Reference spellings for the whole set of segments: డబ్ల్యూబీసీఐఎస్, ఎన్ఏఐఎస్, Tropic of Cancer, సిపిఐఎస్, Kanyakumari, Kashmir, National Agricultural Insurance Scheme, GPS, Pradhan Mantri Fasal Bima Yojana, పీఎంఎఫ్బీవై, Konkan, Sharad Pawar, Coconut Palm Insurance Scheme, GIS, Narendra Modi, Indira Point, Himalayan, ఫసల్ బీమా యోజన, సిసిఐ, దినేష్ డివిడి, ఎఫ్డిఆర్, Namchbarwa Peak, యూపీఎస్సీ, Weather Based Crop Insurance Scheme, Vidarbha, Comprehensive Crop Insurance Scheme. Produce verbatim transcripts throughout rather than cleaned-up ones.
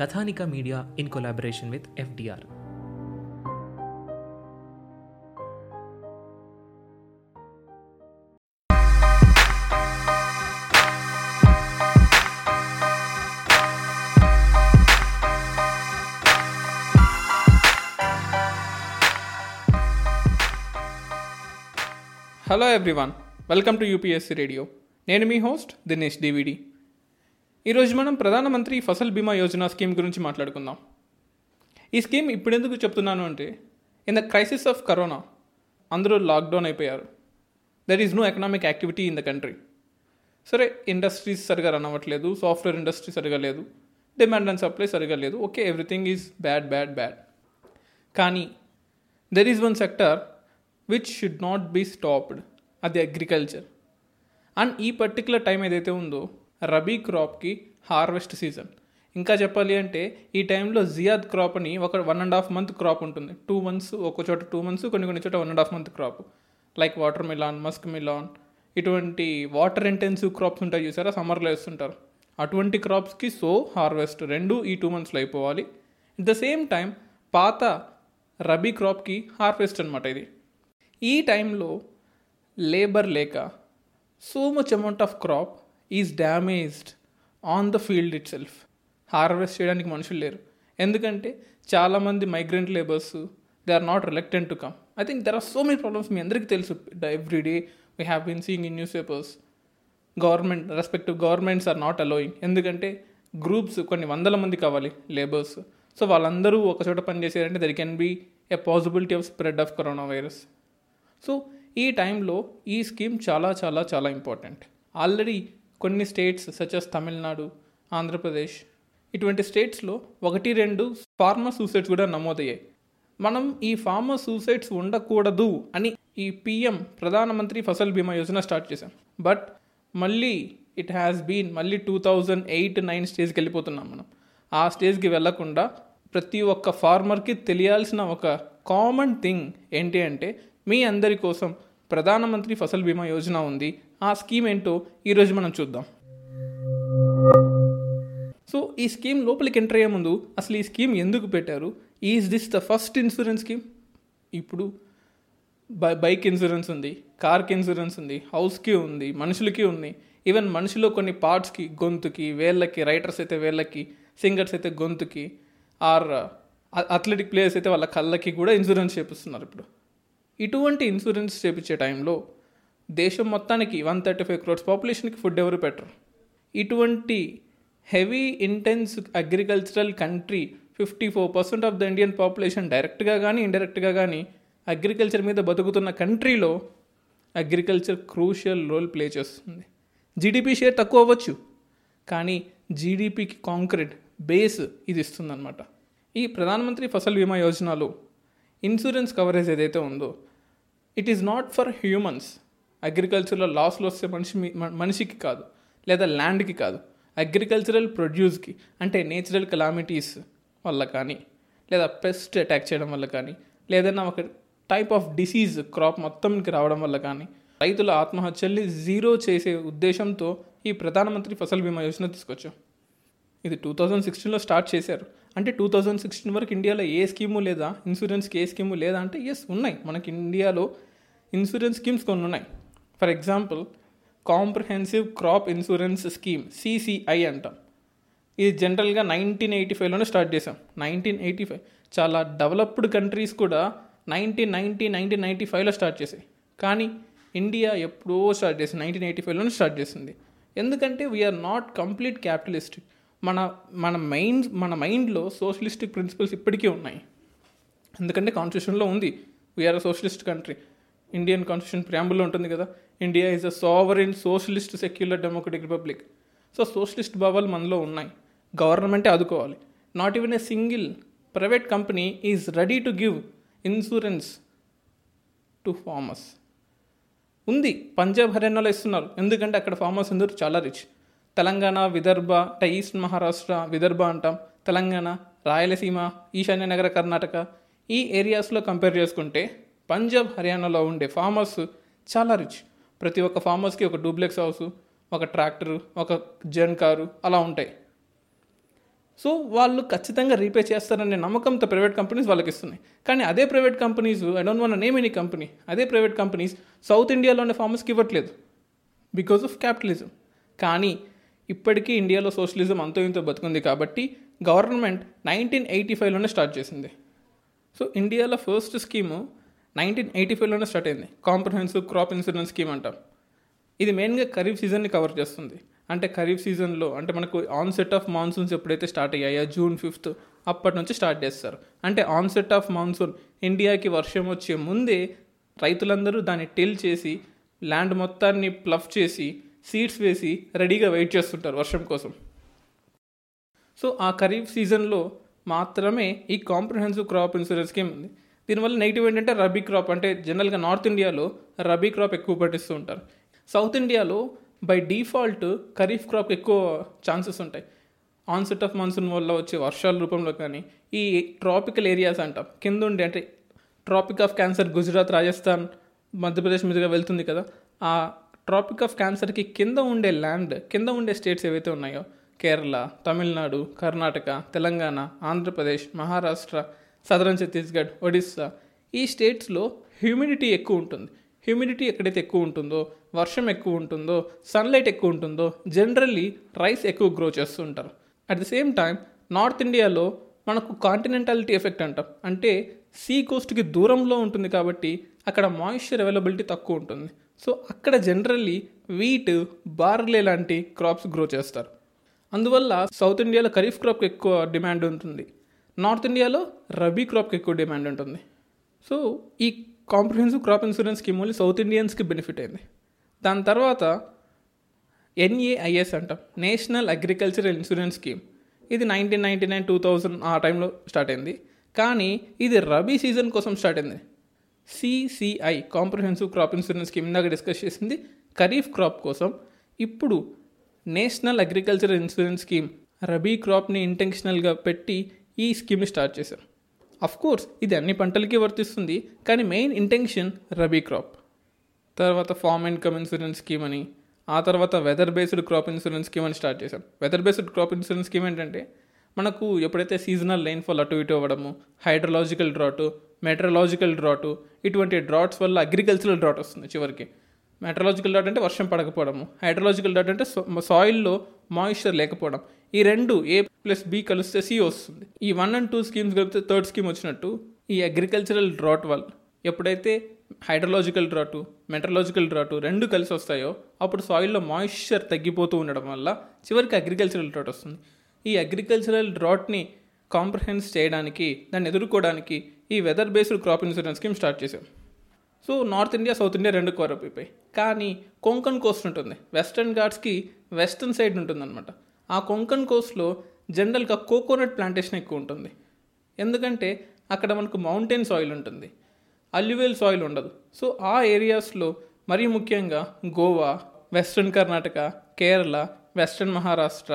Kathanika media in collaboration with ఎఫ్డిఆర్. Hello everyone, welcome to యూపీఎస్సీ radio. నేను మీ host దినేష్ డివిడి. ఈరోజు మనం ప్రధానమంత్రి ఫసల్ బీమా యోజన స్కీమ్ గురించి మాట్లాడుకుందాం. ఈ స్కీమ్ ఇప్పుడెందుకు చెప్తున్నాను అంటే, in the crisis of corona అందరూ లాక్డౌన్ అయిపోయారు. There is no economic activity in the country. సరే, ఇండస్ట్రీస్ సరిగా రన్ అవ్వట్లేదు, సాఫ్ట్వేర్ ఇండస్ట్రీ సరిగా లేదు, డిమాండ్ అండ్ సప్లై సరిగా లేదు. Okay, everything is bad bad bad. కానీ there is one sector which should not be stopped, అది అగ్రికల్చర్. అండ్ ఈ పర్టికులర్ టైం ఏదైతే ఉందో, రబీ క్రాప్కి హార్వెస్ట్ సీజన్. ఇంకా చెప్పాలి అంటే ఈ టైంలో జియాద్ క్రాప్ అని ఒక one and half month crop ఉంటుంది. టూ మంత్స్ ఒక చోట టూ మంత్స్ కొన్ని కొన్ని చోట one and half month crop, like watermelon, muskmelon, ఇటువంటి వాటర్ ఇంటెన్సివ్ క్రాప్స్ ఉంటాయి చూసారా, సమ్మర్లో వేస్తుంటారు. అటువంటి క్రాప్స్కి సో హార్వెస్ట్ రెండు ఈ టూ మంత్స్లో అయిపోవాలి. అట్ ద సేమ్ టైం పాత రబీ క్రాప్కి హార్వెస్ట్ అనమాట. ఇది ఈ టైంలో లేబర్ లేక so much amount of crop is damaged on the field itself. Harvest చేయడానికి మనుషులు లేరు, ఎందుకంటే చాలామంది migrant labours, they are not reluctant to come. I think there are so many problems. మీ అందరికీ తెలుసు, everyday we have been seeing in news papers. Government respective governments are not allowing, ఎందుకంటే groups కొన్ని వందల మంది కావాలి లేబర్స్. సో వాళ్ళందరూ ఒకచోట పనిచేసారంటే there can be a possibility of spread of corona virus. So ఈ టైంలో ఈ స్కీమ్ చాలా చాలా చాలా ఇంపార్టెంట్. ఆల్రెడీ కొన్ని states such as Tamil Nadu, Andhra Pradesh, ఇటువంటి స్టేట్స్లో ఒకటి రెండు ఫార్మర్ సూసైడ్స్ కూడా నమోదయ్యాయి. మనం ఈ ఫార్మర్ సూసైడ్స్ ఉండకూడదు అని ఈ పీఎం ప్రధానమంత్రి ఫసల్ బీమా యోజన స్టార్ట్ చేశాం. బట్ మళ్ళీ ఇట్ హ్యాస్ బీన్ మళ్ళీ టూ థౌజండ్ ఎయిట్ నైన్ స్టేజ్కి వెళ్ళిపోతున్నాం మనం. ఆ స్టేజ్కి వెళ్లకుండా ప్రతి ఒక్క ఫార్మర్కి తెలియాల్సిన ఒక కామన్ థింగ్ ఏంటి అంటే, మీ అందరి కోసం ప్రధానమంత్రి ఫసల్ బీమా యోజన ఉంది. ఆ స్కీమ్ ఏంటో ఈరోజు మనం చూద్దాం. సో ఈ స్కీమ్ లోపలికి ఎంటర్ అయ్యే ముందు అసలు ఈ స్కీమ్ ఎందుకు పెట్టారు? Is this the first insurance scheme? ఇప్పుడు బై బైక్ ఇన్సూరెన్స్ ఉంది, కార్కి ఇన్సూరెన్స్ ఉంది, హౌస్కి ఉంది, మనుషులకి ఉంది. ఈవెన్ మనుషులో కొన్ని పార్ట్స్కి, గొంతుకి, వేళ్ళకి, రైటర్స్ అయితే వేళ్ళకి, సింగర్స్ అయితే గొంతుకి, ఆర్ అథ్లెటిక్ ప్లేయర్స్ అయితే వాళ్ళ కళ్ళకి కూడా ఇన్సూరెన్స్ చేపిస్తున్నారు ఇప్పుడు. ఇటువంటి ఇన్సూరెన్స్ చేపించే టైంలో దేశం మొత్తానికి వన్ థర్టీ ఫైవ్ క్రోర్స్ పాపులేషన్కి ఫుడ్ ఎవరు పెట్టరు. ఇటువంటి heavy intense agricultural country fifty four percent of the Indian population డైరెక్ట్గా కానీ ఇండైరెక్ట్గా కానీ అగ్రికల్చర్ మీద బతుకుతున్న కంట్రీలో అగ్రికల్చర్ క్రూషియల్ రోల్ ప్లే చేస్తుంది. జీడిపి షేర్ తక్కువ అవ్వచ్చు, కానీ జీడిపికి కాంక్రీట్ బేస్ ఇది ఇస్తుందన్నమాట. ఈ ప్రధానమంత్రి ఫసల్ బీమా యోజనలో ఇన్సూరెన్స్ కవరేజ్ ఏదైతే ఉందో, it is not for humans. అగ్రికల్చర్లో లాస్లో వస్తే మనిషి మనిషికి కాదు, లేదా ల్యాండ్కి కాదు, అగ్రికల్చరల్ ప్రొడ్యూస్కి, అంటే నేచురల్ కెలామిటీస్ వల్ల కానీ, లేదా పెస్ట్ అటాక్ చేయడం వల్ల కానీ, లేదన్నా ఒక టైప్ ఆఫ్ డిసీజ్ క్రాప్ మొత్తంకి రావడం వల్ల కానీ రైతుల ఆత్మహత్యల్ని జీరో చేసే ఉద్దేశంతో ఈ ప్రధానమంత్రి ఫసల్ బీమా యోజన తీసుకొచ్చాం. ఇది టూ థౌజండ్ సిక్స్టీన్లో స్టార్ట్ చేశారు. అంటే టూ థౌజండ్ సిక్స్టీన్ వరకు ఇండియాలో ఏ స్కీము లేదా, ఇన్సూరెన్స్కి ఏ స్కీము లేదా అంటే ఎస్ ఉన్నాయి. మనకి ఇండియాలో ఇన్సూరెన్స్ స్కీమ్స్ కొన్ని ఉన్నాయి. For example, comprehensive crop insurance scheme, సిసిఐ అంటాం. ఇది జనరల్గా నైన్టీన్ ఎయిటీ ఫైవ్లోనే స్టార్ట్ చేసాం. నైన్టీన్ ఎయిటీ ఫైవ్ చాలా డెవలప్డ్ కంట్రీస్ కూడా నైన్టీన్ నైన్టీ నైన్టీన్ నైంటీ ఫైవ్లో స్టార్ట్ చేసాయి, కానీ ఇండియా ఎప్పుడో స్టార్ట్ చేసింది, నైన్టీన్ ఎయిటీ ఫైవ్లోనే స్టార్ట్ చేసింది. ఎందుకంటే వీఆర్ నాట్ కంప్లీట్ క్యాపిటలిస్ట్. మన మన మైండ్ మన మైండ్లో సోషలిస్టిక్ ప్రిన్సిపల్స్ ఇప్పటికీ ఉన్నాయి, ఎందుకంటే కాన్స్టిట్యూషన్లో ఉంది. We are a socialist country. Indian constitution ప్రియాంబుల్లో ఉంటుంది కదా, India is a sovereign socialist secular democratic republic. So socialist భావాలు మనలో ఉన్నాయి, గవర్నమెంటే ఆదుకోవాలి. Not even a single private company is ready to give insurance to farmers. ఉంది, పంజాబ్ హర్యానాలో ఇస్తున్నారు, ఎందుకంటే అక్కడ ఫార్మర్స్ అందరూ చాలా రిచ్. తెలంగాణ, విదర్భ, అంటే ఈస్ట్ మహారాష్ట్ర, విదర్భ అంటాం, తెలంగాణ, రాయలసీమ, ఈశాన్య నగర కర్ణాటక, ఈ ఏరియాస్లో కంపేర్ చేసుకుంటే పంజాబ్ హర్యానాలో ఉండే ఫార్మర్స్ చాలా రిచ్. ప్రతి ఒక్క ఫార్మర్స్కి ఒక డూప్లెక్స్ హౌసు, ఒక ట్రాక్టరు, ఒక జన్ కారు అలా ఉంటాయి. సో వాళ్ళు ఖచ్చితంగా రీపే చేస్తారనే నమ్మకంతో ప్రైవేట్ కంపెనీస్ వాళ్ళకి ఇస్తున్నాయి. కానీ అదే private companies, I don't want name any company, అదే ప్రైవేట్ కంపెనీస్ సౌత్ ఇండియాలో ఉండే ఫార్మర్స్కి ఇవ్వట్లేదు బికాజ్ ఆఫ్ క్యాపిటలిజం. కానీ ఇప్పటికీ ఇండియాలో సోషలిజం అంతో ఇంతో బతుకుంది, కాబట్టి గవర్నమెంట్ నైన్టీన్ ఎయిటీ ఫైవ్లోనే స్టార్ట్ చేసింది. సో ఇండియాలో ఫస్ట్ స్కీము నైన్టీన్ ఎయిటీ ఫైవ్లోనే స్టార్ట్ అయింది, కాంప్రహెన్సివ్ క్రాప్ ఇన్సూరెన్స్ స్కీమ్ అంటాం. ఇది మెయిన్గా ఖరీఫ్ సీజన్ని కవర్ చేస్తుంది. అంటే ఖరీఫ్ సీజన్లో, అంటే మనకు ఆన్సెట్ ఆఫ్ మాన్సూన్స్ ఎప్పుడైతే స్టార్ట్ అయ్యాయో జూన్ ఫిఫ్త్ అప్పటి నుంచి స్టార్ట్ చేస్తారు. అంటే ఆన్సెట్ ఆఫ్ మాన్సూన్, ఇండియాకి వర్షం వచ్చే ముందే రైతులందరూ దాన్ని టిల్ చేసి ల్యాండ్ మొత్తాన్ని ప్లఫ్ చేసి సీడ్స్ వేసి రెడీగా వెయిట్ చేస్తుంటారు వర్షం కోసం. సో ఆ ఖరీఫ్ సీజన్లో మాత్రమే ఈ కాంప్రహెన్సివ్ క్రాప్ ఇన్సూరెన్స్ స్కీమ్ ఉంది. దీనివల్ల నెగిటివ్ ఏంటంటే రబీ క్రాప్, అంటే జనరల్గా నార్త్ ఇండియాలో రబీ క్రాప్ ఎక్కువ పండిస్తూ ఉంటారు. సౌత్ ఇండియాలో బై డిఫాల్ట్ ఖరీఫ్ క్రాప్ ఎక్కువ ఛాన్సెస్ ఉంటాయి, ఆన్సెట్ ఆఫ్ మాన్సూన్ వల్ల వచ్చే వర్షాల రూపంలో. కానీ ఈ ట్రాపికల్ ఏరియాస్ అంటాం, కింద ఉండే, అంటే tropic of cancer Gujarat, Rajasthan, Madhya Pradesh మీదుగా వెళ్తుంది కదా, ఆ ట్రాపిక్ ఆఫ్ క్యాన్సర్కి కింద ఉండే ల్యాండ్, కింద ఉండే స్టేట్స్ ఏవైతే ఉన్నాయో కేరళ, తమిళనాడు, కర్ణాటక, తెలంగాణ, ఆంధ్రప్రదేశ్, మహారాష్ట్ర, సదరన్ ఛత్తీస్గఢ్, ఒడిస్సా, ఈ స్టేట్స్లో హ్యూమిడిటీ ఎక్కువ ఉంటుంది. హ్యూమిడిటీ ఎక్కడైతే ఎక్కువ ఉంటుందో, వర్షం ఎక్కువ ఉంటుందో, సన్లైట్ ఎక్కువ ఉంటుందో, జనరల్లీ రైస్ ఎక్కువ గ్రో చేస్తూ ఉంటారు. At the same time north ఇండియాలో మనకు కాంటినెంటాలిటీ ఎఫెక్ట్ అంటాం, అంటే సీ కోస్ట్కి దూరంలో ఉంటుంది కాబట్టి అక్కడ మాయిశ్చర్ అవైలబిలిటీ తక్కువ ఉంటుంది. సో అక్కడ జనరల్లీ వీట్, బార్లీ లాంటి క్రాప్స్ గ్రో చేస్తారు. అందువల్ల సౌత్ ఇండియాలో ఖరీఫ్ క్రాప్కి ఎక్కువ డిమాండ్ ఉంటుంది, నార్త్ ఇండియాలో రబీ క్రాప్కి ఎక్కువ డిమాండ్ ఉంటుంది. సో ఈ కాంప్రహెన్సివ్ క్రాప్ ఇన్సూరెన్స్ స్కీమ్ వల్ల సౌత్ ఇండియన్స్కి బెనిఫిట్ అయింది. దాని తర్వాత ఎన్ఏఐఎస్ అంటాం, నేషనల్ అగ్రికల్చరల్ ఇన్సూరెన్స్ స్కీమ్. ఇది nineteen ninety nine two thousand ఆ టైంలో స్టార్ట్ అయింది, కానీ ఇది రబీ సీజన్ కోసం స్టార్ట్ అయింది. సిసిఐ comprehensive crop insurance scheme ఇందాక డిస్కస్ చేసింది ఖరీఫ్ క్రాప్ కోసం. ఇప్పుడు national agricultural insurance scheme rabi క్రాప్ని ఇంటెన్షనల్గా పెట్టి ఈ స్కీమ్ని స్టార్ట్ చేశారు. అఫ్కోర్స్ ఇది అన్ని పంటలకి వర్తిస్తుంది, కానీ మెయిన్ ఇంటెన్షన్ రబీ క్రాప్. తర్వాత ఫార్మ్ ఇన్కమ్ ఇన్సూరెన్స్ స్కీమ్ అని, ఆ తర్వాత weather based crop insurance scheme అని స్టార్ట్ చేశాం. Weather based crop insurance scheme ఏంటంటే మనకు ఎప్పుడైతే సీజనల్ రెయిన్ఫాల్ అటు ఇటు అవ్వడము, హైడ్రలాజికల్ డ్రాటు, మెట్రలాజికల్ డ్రాటు, ఇటువంటి డ్రాట్స్ వల్ల అగ్రికల్చరల్ డ్రాట్ వస్తుంది. చివరికి మెట్రలాజికల్ డ్రాట్ అంటే వర్షం పడకపోవడము, హైడ్రలాజికల్ డ్రాట్ అంటే సాయిల్లో మాయిశ్చర్ లేకపోవడం. ఈ రెండు ఏ ప్లస్ బి కలిస్తే సి వస్తుంది. ఈ వన్ అండ్ టూ స్కీమ్స్ కలిపితే థర్డ్ స్కీమ్ వచ్చినట్టు. ఈ అగ్రికల్చరల్ డ్రాట్ వల్ల ఎప్పుడైతే హైడ్రలాజికల్ డ్రాటు, మెట్రలాజికల్ డ్రాటు రెండు కలిసి వస్తాయో అప్పుడు సాయిల్లో మాయిశ్చర్ తగ్గిపోతూ ఉండడం వల్ల చివరికి అగ్రికల్చరల్ డ్రాట్ వస్తుంది. ఈ అగ్రికల్చరల్ డ్రాట్ని కాంప్రహెన్స్ చేయడానికి, దాన్ని ఎదుర్కోవడానికి ఈ weather based crop insurance scheme start చేశాం. So north India, south India రెండు కవరప్ అయిపోయి, కానీ కొంకన్ కోస్ట్ ఉంటుంది, వెస్టర్న్ ఘాట్స్కి వెస్టర్న్ సైడ్ ఉంటుందన్నమాట. ఆ కొంకన్ కోస్ట్లో జనరల్గా కోకోనట్ ప్లాంటేషన్ ఎక్కువ ఉంటుంది, ఎందుకంటే అక్కడ మనకు మౌంటైన్ సాయిల్ ఉంటుంది, అల్యూవల్ సాయిల్ ఉండదు. సో ఆ ఏరియాస్లో మరీ ముఖ్యంగా Goa, western Karnataka, Kerala, western Maharashtra,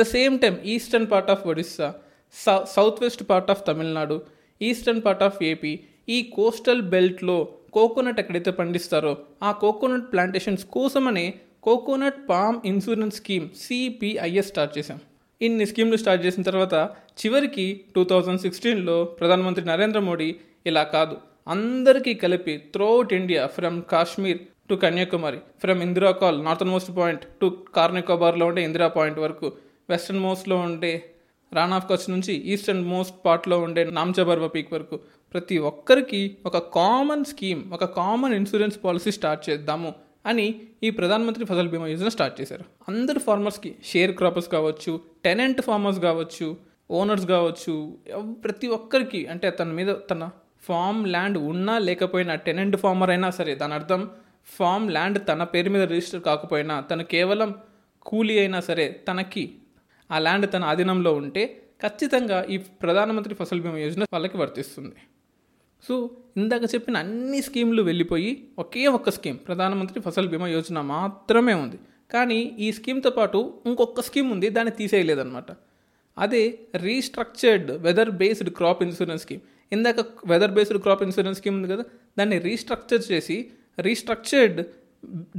the same time eastern part of Odisha, south west part of Tamil Nadu, eastern part of AP, ఈ కోస్టల్ బెల్ట్లో కోకోనట్ ఎక్కడైతే పండిస్తారో ఆ కోకోనట్ ప్లాంటేషన్స్ కోసమనే coconut palm insurance scheme సిపిఐఎస్ start చేశాం. ఇన్ని స్కీమ్లు స్టార్ట్ చేసిన తర్వాత చివరికి టూ థౌజండ్ సిక్స్టీన్లో ప్రధానమంత్రి నరేంద్ర మోడీ ఇలా కాదు, అందరికీ కలిపి throughout India, from Kashmir to Kanyakumari, from Indira col northern most point to కార్నికోబార్లో ఉండే ఇందిరా పాయింట్ వరకు, వెస్టర్న్ మోస్ట్లో ఉండే రాన్ ఆఫ్ కచ్ నుంచి ఈస్టర్న్ మోస్ట్ పార్ట్లో ఉండే నామ్చబర్వా పీక్ వరకు ప్రతి ఒక్కరికి ఒక కామన్ స్కీమ్, ఒక కామన్ ఇన్సూరెన్స్ పాలసీ స్టార్ట్ చేద్దాము అని ఈ ప్రధాన్ మంత్రి ఫసల్ బీమా యోజన స్టార్ట్ చేశారు. అందరు ఫార్మర్స్కి, షేర్ క్రాపర్స్ కావచ్చు, టెనెంట్ ఫార్మర్స్ కావచ్చు, ఓనర్స్ కావచ్చు, ప్రతి ఒక్కరికి, అంటే తన మీద తన ఫామ్ ల్యాండ్ ఉన్నా లేకపోయినా, టెనెంట్ ఫార్మర్ అయినా సరే, దాని అర్థం ఫామ్ ల్యాండ్ తన పేరు మీద రిజిస్టర్ కాకపోయినా, తను కేవలం కూలీ అయినా సరే, తనకి ఆ ల్యాండ్ తన ఆధీనంలో ఉంటే ఖచ్చితంగా ఈ ప్రధానమంత్రి ఫసల్ బీమా యోజన వాళ్ళకి వర్తిస్తుంది. సో ఇందాక చెప్పిన అన్ని స్కీమ్లు వెళ్ళిపోయి ఒకే ఒక్క స్కీమ్ ప్రధానమంత్రి ఫసల్ బీమా యోజన మాత్రమే ఉంది. కానీ ఈ స్కీమ్తో పాటు ఇంకొక స్కీమ్ ఉంది, దాన్ని తీసేయలేదన్నమాట. అదే restructured weather based crop insurance scheme. ఇందాక weather based crop insurance scheme ఉంది కదా, దాన్ని రీస్ట్రక్చర్ చేసి restructured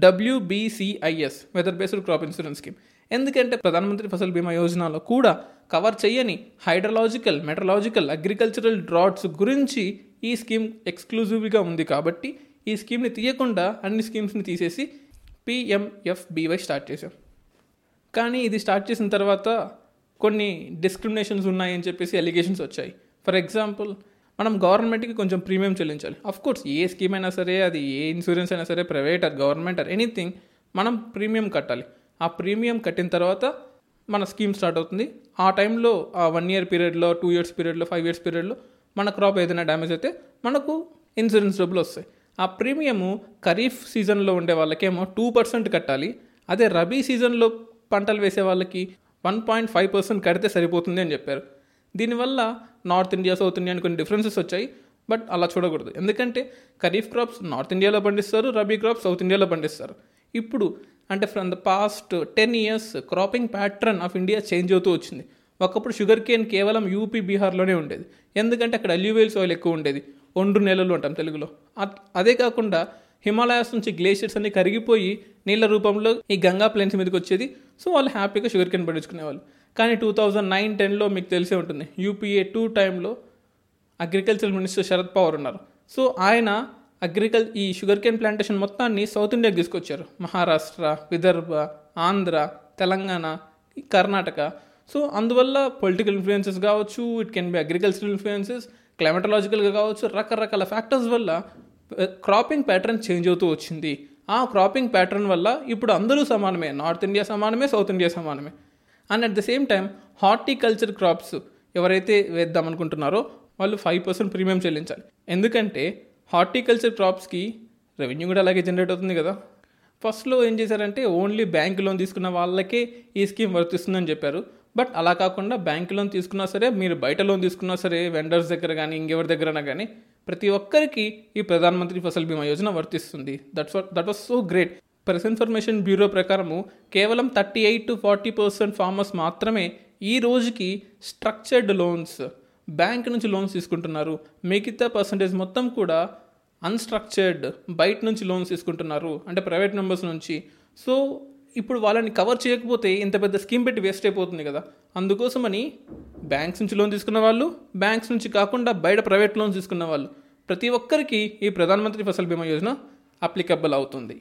డబ్ల్యూబీసీఐఎస్ weather based crop insurance scheme. ఎందుకంటే ప్రధానమంత్రి ఫసల్ బీమా యోజనలో కూడా కవర్ చేయని హైడ్రలాజికల్, మెటలాజికల్, అగ్రికల్చరల్ డ్రాట్స్ గురించి ఈ స్కీమ్ ఎక్స్క్లూజివ్గా ఉంది. కాబట్టి ఈ స్కీమ్ని తీయకుండా అన్ని స్కీమ్స్ని తీసేసి పీఎంఎఫ్బీవై స్టార్ట్ చేశాం. కానీ ఇది స్టార్ట్ చేసిన తర్వాత కొన్ని డిస్క్రిమినేషన్స్ ఉన్నాయని చెప్పేసి ఎలిగేషన్స్ వచ్చాయి. ఫర్ ఎగ్జాంపుల్, మనం గవర్నమెంట్కి కొంచెం ప్రీమియం చెల్లించాలి. అఫ్ కోర్స్ ఏ స్కీమ్ అయినా సరే, అది ఏ ఇన్సూరెన్స్ అయినా సరే, private or government or anything, మనం ప్రీమియం కట్టాలి. ఆ ప్రీమియం కట్టిన తర్వాత మన స్కీమ్ స్టార్ట్ అవుతుంది. ఆ టైంలో, ఆ వన్ ఇయర్ పీరియడ్లో, టూ ఇయర్స్ పీరియడ్లో, ఫైవ్ ఇయర్స్ పీరియడ్లో మన క్రాప్ ఏదైనా డ్యామేజ్ అయితే మనకు ఇన్సూరెన్స్ డబ్బులు వస్తాయి. ఆ ప్రీమియము ఖరీఫ్ సీజన్లో ఉండే వాళ్ళకేమో టూ పర్సెంట్ కట్టాలి. అదే రబీ సీజన్లో పంటలు వేసే వాళ్ళకి వన్ పాయింట్ ఫైవ్ పర్సెంట్ కడితే సరిపోతుంది అని చెప్పారు. దీనివల్ల నార్త్ ఇండియా, సౌత్ ఇండియా అని కొన్ని డిఫరెన్సెస్ వచ్చాయి. బట్ అలా చూడకూడదు, ఎందుకంటే ఖరీఫ్ క్రాప్స్ నార్త్ ఇండియాలో పండిస్తారు, రబీ క్రాప్స్ సౌత్ ఇండియాలో పండిస్తారు. ఇప్పుడు అంటే from the past ten years cropping pattern of India change అవుతూ వచ్చింది. ఒకప్పుడు షుగర్ కేన్ కేవలం యూపీ, బీహార్లోనే ఉండేది, ఎందుకంటే అక్కడ అల్యూవియల్ సాయిల్ ఎక్కువ ఉండేది, ఒండ్రు నేలలు అంటాం తెలుగులో. అదే కాకుండా హిమాలయాస్ నుంచి గ్లేషియర్స్ అన్ని కరిగిపోయి నీళ్ళ రూపంలో ఈ గంగా ప్లైన్స్ మీదకి వచ్చేది. సో వాళ్ళు హ్యాపీగా షుగర్ కేన్ పండించుకునేవాళ్ళు. కానీ టూ థౌజండ్ నైన్ టెన్లో మీకు తెలిసే ఉంటుంది, యూపీఏ టూ టైంలో అగ్రికల్చర్ మినిస్టర్ శరద్ పవార్ ఉన్నారు. సో ఆయన అగ్రికల్ ఈ షుగర్ కేన్ ప్లాంటేషన్ మొత్తాన్ని సౌత్ ఇండియాకి తీసుకొచ్చారు. మహారాష్ట్ర, విదర్భ, ఆంధ్ర, తెలంగాణ, కర్ణాటక. సో అందువల్ల పొలిటికల్ ఇన్ఫ్లుయెన్సెస్ కావచ్చు, it can be agricultural influences, క్లైమటలాజికల్గా కావచ్చు, రకరకాల ఫ్యాక్టర్స్ వల్ల క్రాపింగ్ ప్యాటర్న్ చేంజ్ అవుతూ వచ్చింది. ఆ క్రాపింగ్ ప్యాటర్న్ వల్ల ఇప్పుడు అందరూ సమానమే, నార్త్ ఇండియా సమానమే, సౌత్ ఇండియా సమానమే. And at the same time horticulture crops ఎవరైతే వేద్దామనుకుంటున్నారో వాళ్ళు ఫైవ్ పర్సెంట్ ప్రీమియం చెల్లించాలి. ఎందుకంటే హార్టికల్చర్ క్రాప్స్కి రెవెన్యూ కూడా అలాగే జనరేట్ అవుతుంది కదా. ఫస్ట్లో ఏం చేశారంటే ఓన్లీ బ్యాంక్ లోన్ తీసుకున్న వాళ్ళకే ఈ స్కీమ్ వర్తిస్తుందని చెప్పారు. బట్ అలా కాకుండా బ్యాంక్ లోన్ తీసుకున్నా సరే, మీరు బయట లోన్ తీసుకున్నా సరే, వెండర్స్ దగ్గర కానీ ఇంకెవరి దగ్గరైనా కానీ ప్రతి ఒక్కరికి ఈ ప్రధానమంత్రి ఫసల్ బీమా యోజన వర్తిస్తుంది. That's what that was so great. Press information bureau ప్రకారము కేవలం thirty eight to forty percent farmers మాత్రమే ఈ రోజుకి స్ట్రక్చర్డ్ లోన్స్, బ్యాంక్ నుంచి లోన్స్ తీసుకుంటున్నారు. మిగతా పర్సంటేజ్ మొత్తం కూడా అన్స్ట్రక్చర్డ్, బయట నుంచి లోన్స్ తీసుకుంటున్నారు, అంటే ప్రైవేట్ మెంబర్స్ నుంచి. సో ఇప్పుడు వాళ్ళని కవర్ చేయకపోతే ఇంత పెద్ద స్కీమ్ పెట్టి వేస్ట్ అయిపోతుంది కదా. అందుకోసమని బ్యాంక్స్ నుంచి లోన్ తీసుకున్న వాళ్ళు, బ్యాంక్స్ నుంచి కాకుండా బయట ప్రైవేట్ లోన్స్ తీసుకున్న వాళ్ళు ప్రతి ఒక్కరికి ఈ ప్రధానమంత్రి ఫసల్ బీమా యోజన అప్లికబుల్ అవుతుంది.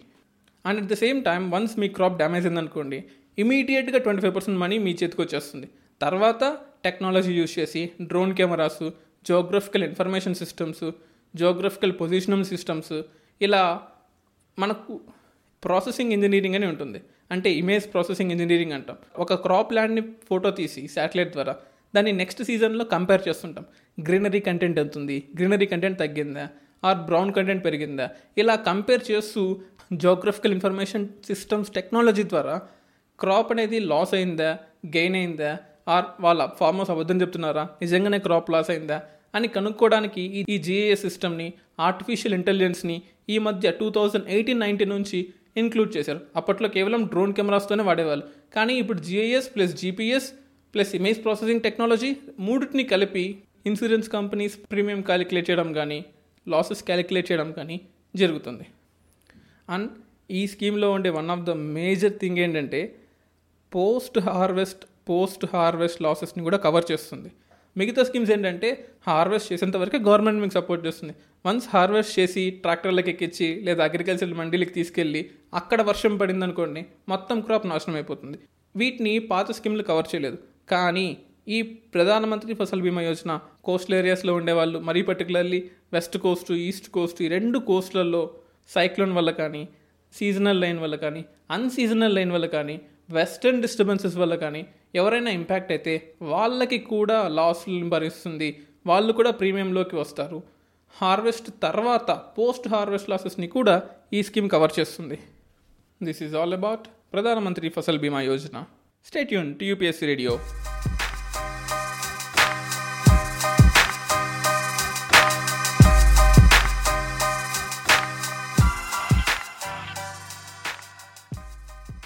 And at the same time once మీ క్రాప్ డ్యామేజ్ అయిందనుకోండి, ఇమీడియట్గా ట్వంటీ ఫైవ్ పర్సెంట్ మనీ మీ చేతికి వచ్చేస్తుంది. తర్వాత టెక్నాలజీ యూజ్ చేసి drone cameras, geographical information systems, geographical positioning systems, ఇలా మనకు ప్రాసెసింగ్ ఇంజనీరింగ్ అని ఉంటుంది, అంటే ఇమేజ్ ప్రాసెసింగ్ ఇంజనీరింగ్ అంటాం. ఒక క్రాప్ ల్యాండ్ని ఫోటో తీసి శాటిలైట్ ద్వారా దాన్ని నెక్స్ట్ సీజన్లో కంపేర్ చేస్తుంటాం. గ్రీనరీ కంటెంట్ ఎంత ఉంది, గ్రీనరీ కంటెంట్ తగ్గిందా, ఆర్ బ్రౌన్ కంటెంట్ పెరిగిందా, ఇలా కంపేర్ చేస్తూ జియోగ్రఫికల్ ఇన్ఫర్మేషన్ సిస్టమ్స్ టెక్నాలజీ ద్వారా క్రాప్ అనేది లాస్ అయిందా, గెయిన్ అయిందా, ఆర్ వాళ్ళ ఫార్మర్స్ అబద్ధం చెప్తున్నారా, నిజంగానే క్రాప్ లాస్ అయిందా అని కనుక్కోవడానికి ఈ జిఐఎస్ సిస్టమ్ని, ఆర్టిఫిషియల్ ఇంటెలిజెన్స్ని ఈ మధ్య టూ థౌజండ్ ఎయిటీన్ నైన్టీన్ నుంచి ఇంక్లూడ్ చేశారు. అప్పట్లో కేవలం డ్రోన్ కెమెరాస్తోనే వాడేవాళ్ళు, కానీ ఇప్పుడు GIS plus GPS plus image processing technology మూడింటిని కలిపి ఇన్సూరెన్స్ కంపెనీస్ ప్రీమియం క్యాలిక్యులేట్ చేయడం కానీ, లాసెస్ క్యాలిక్యులేట్ చేయడం కానీ జరుగుతుంది. అండ్ ఈ స్కీమ్లో ఉండే one of the major thing ఏంటంటే పోస్ట్ హార్వెస్ట్ పోస్ట్ హార్వెస్ట్ లాసెస్ని కూడా కవర్ చేస్తుంది. మిగతా స్కీమ్స్ ఏంటంటే హార్వెస్ట్ చేసేంత వరకే గవర్నమెంట్ మీకు సపోర్ట్ చేస్తుంది. వన్స్ హార్వెస్ట్ చేసి ట్రాక్టర్లకు ఎక్కించి లేదా అగ్రికల్చర్ మండీలకు తీసుకెళ్ళి అక్కడ వర్షం పడిందనుకోండి, మొత్తం క్రాప్ నాశనం అయిపోతుంది. వీటిని పాత స్కీమ్లు కవర్ చేయలేదు. కానీ ఈ ప్రధానమంత్రి ఫసల్ బీమా యోజన కోస్టల్ ఏరియాస్లో ఉండేవాళ్ళు, మరీ particularly west coast, east coast, ఈ రెండు కోస్ట్లలో సైక్లోన్ వల్ల కానీ, సీజనల్ లైన్ వల్ల కానీ, అన్సీజనల్ లైన్ వల్ల కానీ, వెస్టర్న్ డిస్టర్బెన్సెస్ వల్ల కానీ ఎవరైనా ఇంపాక్ట్ అయితే వాళ్ళకి కూడా లాస్లను భరిస్తుంది. వాళ్ళు కూడా ప్రీమియంలోకి వస్తారు. హార్వెస్ట్ తర్వాత పోస్ట్ హార్వెస్ట్ లాసెస్ని కూడా ఈ స్కీమ్ కవర్ చేస్తుంది. This is all about Pradhan Mantri ఫసల్ బీమా యోజన. Stay tune to యూపీఎస్సీ radio.